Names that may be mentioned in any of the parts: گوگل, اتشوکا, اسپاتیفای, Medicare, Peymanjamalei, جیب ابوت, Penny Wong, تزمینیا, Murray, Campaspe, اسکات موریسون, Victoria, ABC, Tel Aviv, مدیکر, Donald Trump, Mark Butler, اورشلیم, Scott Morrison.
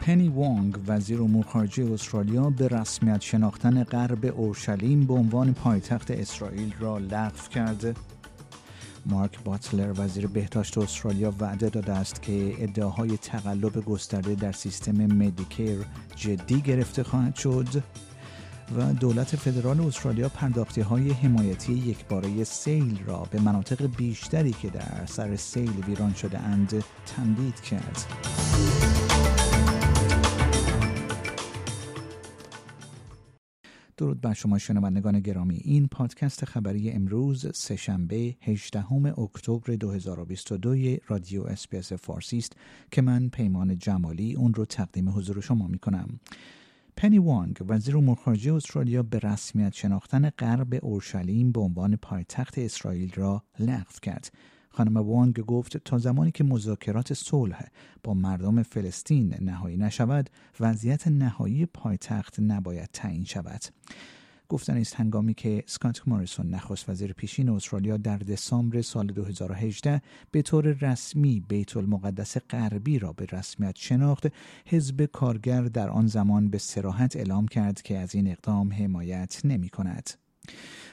پنی وانگ، وزیر امور خارجه استرالیا، به رسمیت شناختن غرب اورشلیم به عنوان پایتخت اسرائیل را لغو کرده. مارک باتلر، وزیر بهداشت استرالیا، وعده داده است که ادعاهای تقلب گسترده در سیستم مدیکر جدی گرفته خواهد شد. و دولت فدرال استرالیا پرداختی‌های حمایتی یکباره سیل را به مناطق بیشتری که در اثر سیل ویران شده اند تمدید کرد. درود بر شما شنوندگان گرامی، این پادکست خبری امروز سه‌شنبه 18 اکتبر 2022 رادیو اس‌بی‌اس فارسی است که من پیمان جمالی اون رو تقدیم حضور شما می کنم. پنی وانگ، وزیر امور خارجه استرالیا، به رسمیت شناختن غرب اورشلیم به عنوان پایتخت اسرائیل را لغو کرد. خانم وانگ گفت تا زمانی که مذاکرات صلح با مردم فلسطین نهایی نشود، وضعیت نهایی پایتخت نباید تعیین شود. گفتنی است هنگامی که اسکات موریسون، نخست وزیر پیشین استرالیا، در دسامبر سال 2018 به طور رسمی بیت المقدس غربی را به رسمیت شناخت، حزب کارگر در آن زمان به صراحت اعلام کرد که از این اقدام حمایت نمی‌کند.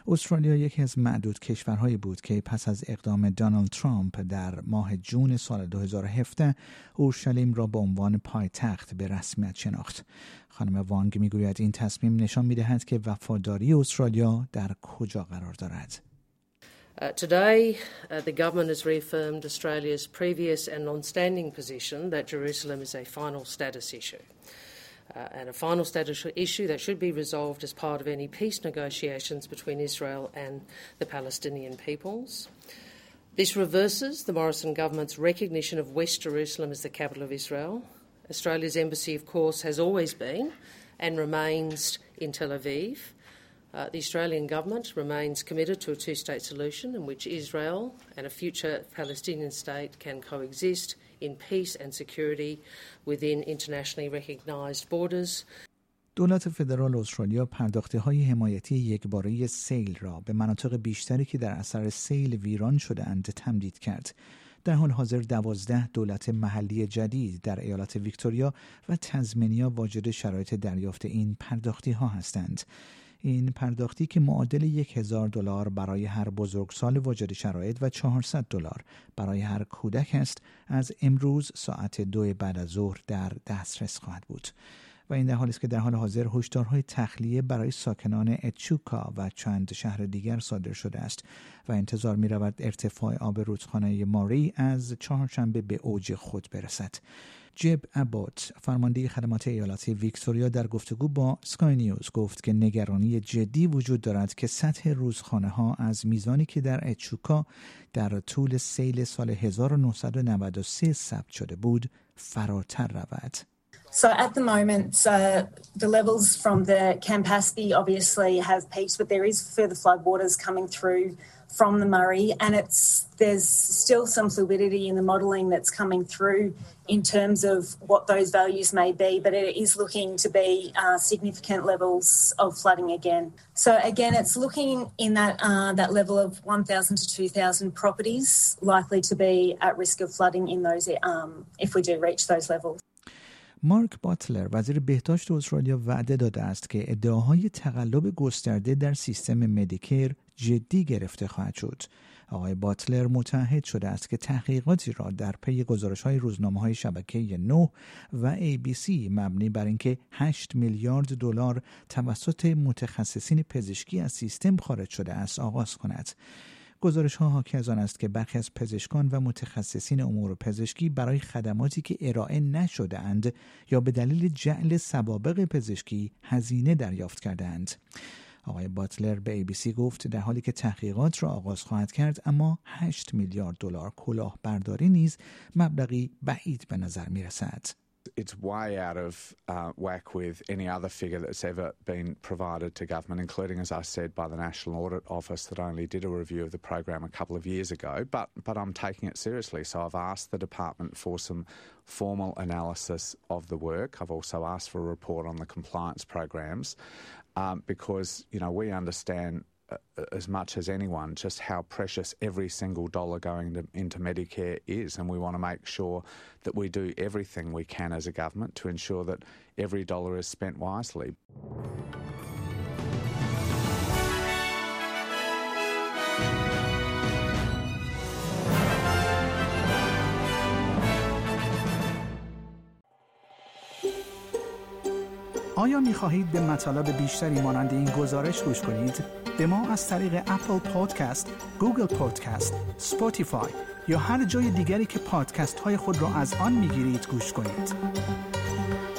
استرالیا یکی از معدود کشورهایی بود که پس از اقدام دونالد ترامپ در ماه جون سال 2017 اورشلیم را به عنوان پایتخت به رسمیت شناخت. خانم وانگ میگوید این تصمیم نشان می‌دهد که وفاداری استرالیا در کجا قرار دارد. Today, the government has reaffirmed Australia's previous and long-standing position that Jerusalem is a final status issue. And a final status issue that should be resolved as part of any peace negotiations between Israel and the Palestinian peoples. This reverses the Morrison government's recognition of West Jerusalem as the capital of Israel. Australia's embassy, of course, has always been and remains in Tel Aviv. The Australian government remains committed to a two-state solution in which Israel and a future Palestinian state can coexist in peace and security within internationally recognized borders. دولت فدرال استرالیا پرداختی‌های حمایتی یکباره سیل را به مناطق بیشتری که در اثر سیل ویران شده‌اند تمدید کرد. در حال حاضر 12 دولت محلی جدید در ایالات ویکتوریا و تزمینیا واجد شرایط دریافت این پرداختی‌ها هستند. این پرداختی که معادل $1,000 برای هر بزرگسال واجد شرایط و $400 برای هر کودک است، از امروز ساعت 2 بعد از ظهر در دسترس خواهد بود. و این در حالی است که در حال حاضر هشدارهای تخلیه برای ساکنان اتشوکا و چند شهر دیگر صادر شده است و انتظار می رود ارتفاع آب رودخانه ماری از چهارشنبه به اوج خود برسد. جیب ابوت، فرمانده خدمات ایالات ویکتوریا، در گفتگو با اسکای نیوز گفت که نگرانی جدی وجود دارد که سطح رودخانه ها از میزانی که در اتشوکا در طول سیل سال 1993 ثبت شده بود فراتر رود. So at the moment, the levels from the Campaspe obviously have peaked, but there is further floodwaters coming through from the Murray, and there's still some fluidity in the modelling that's coming through in terms of what those values may be, but it is looking to be significant levels of flooding again. So again, it's looking in that level of 1,000 to 2,000 properties likely to be at risk of flooding in those if we do reach those levels. مارک باتلر، وزیر بهداشت استرالیا، وعده داده است که ادعاهای تقلب گسترده در سیستم مدیکر جدی گرفته خواهد شد. آقای باتلر متعهد شده است که تحقیقاتی را در پی گزارش‌های روزنامه‌های شبکه 9 و ABC مبنی بر اینکه $8 میلیارد توسط متخصصین پزشکی از سیستم خارج شده است آغاز کند. گزارش‌ها حاکی از آن است که برخی از پزشکان و متخصصین امور پزشکی برای خدماتی که ارائه نشده اند یا به دلیل جعل سوابق پزشکی هزینه دریافت کرده‌اند. آقای باتلر به ABC گفت در حالی که تحقیقات را آغاز خواهد کرد، اما $8 میلیارد کلاهبرداری نیز مبلغی بعید به نظر می‌رسد. it's way out of whack with any other figure that's ever been provided to government, including, as I said, by the National Audit Office that only did a review of the program a couple of years ago. But I'm taking it seriously, so I've asked the department for some formal analysis of the work. I've also asked for a report on the compliance programs because, you know, we understand as much as anyone just how precious every single dollar going into Medicare is, and we want to make sure that we do everything we can as a government to ensure that every dollar is spent wisely. آیا می‌خواهید به مطالب بیشتری مانند این گزارش گوش کنید؟ به ما از طریق اپل پادکست، گوگل پادکست، اسپاتیفای یا هر جای دیگری که پادکست‌های خود را از آن می‌گیرید گوش کنید.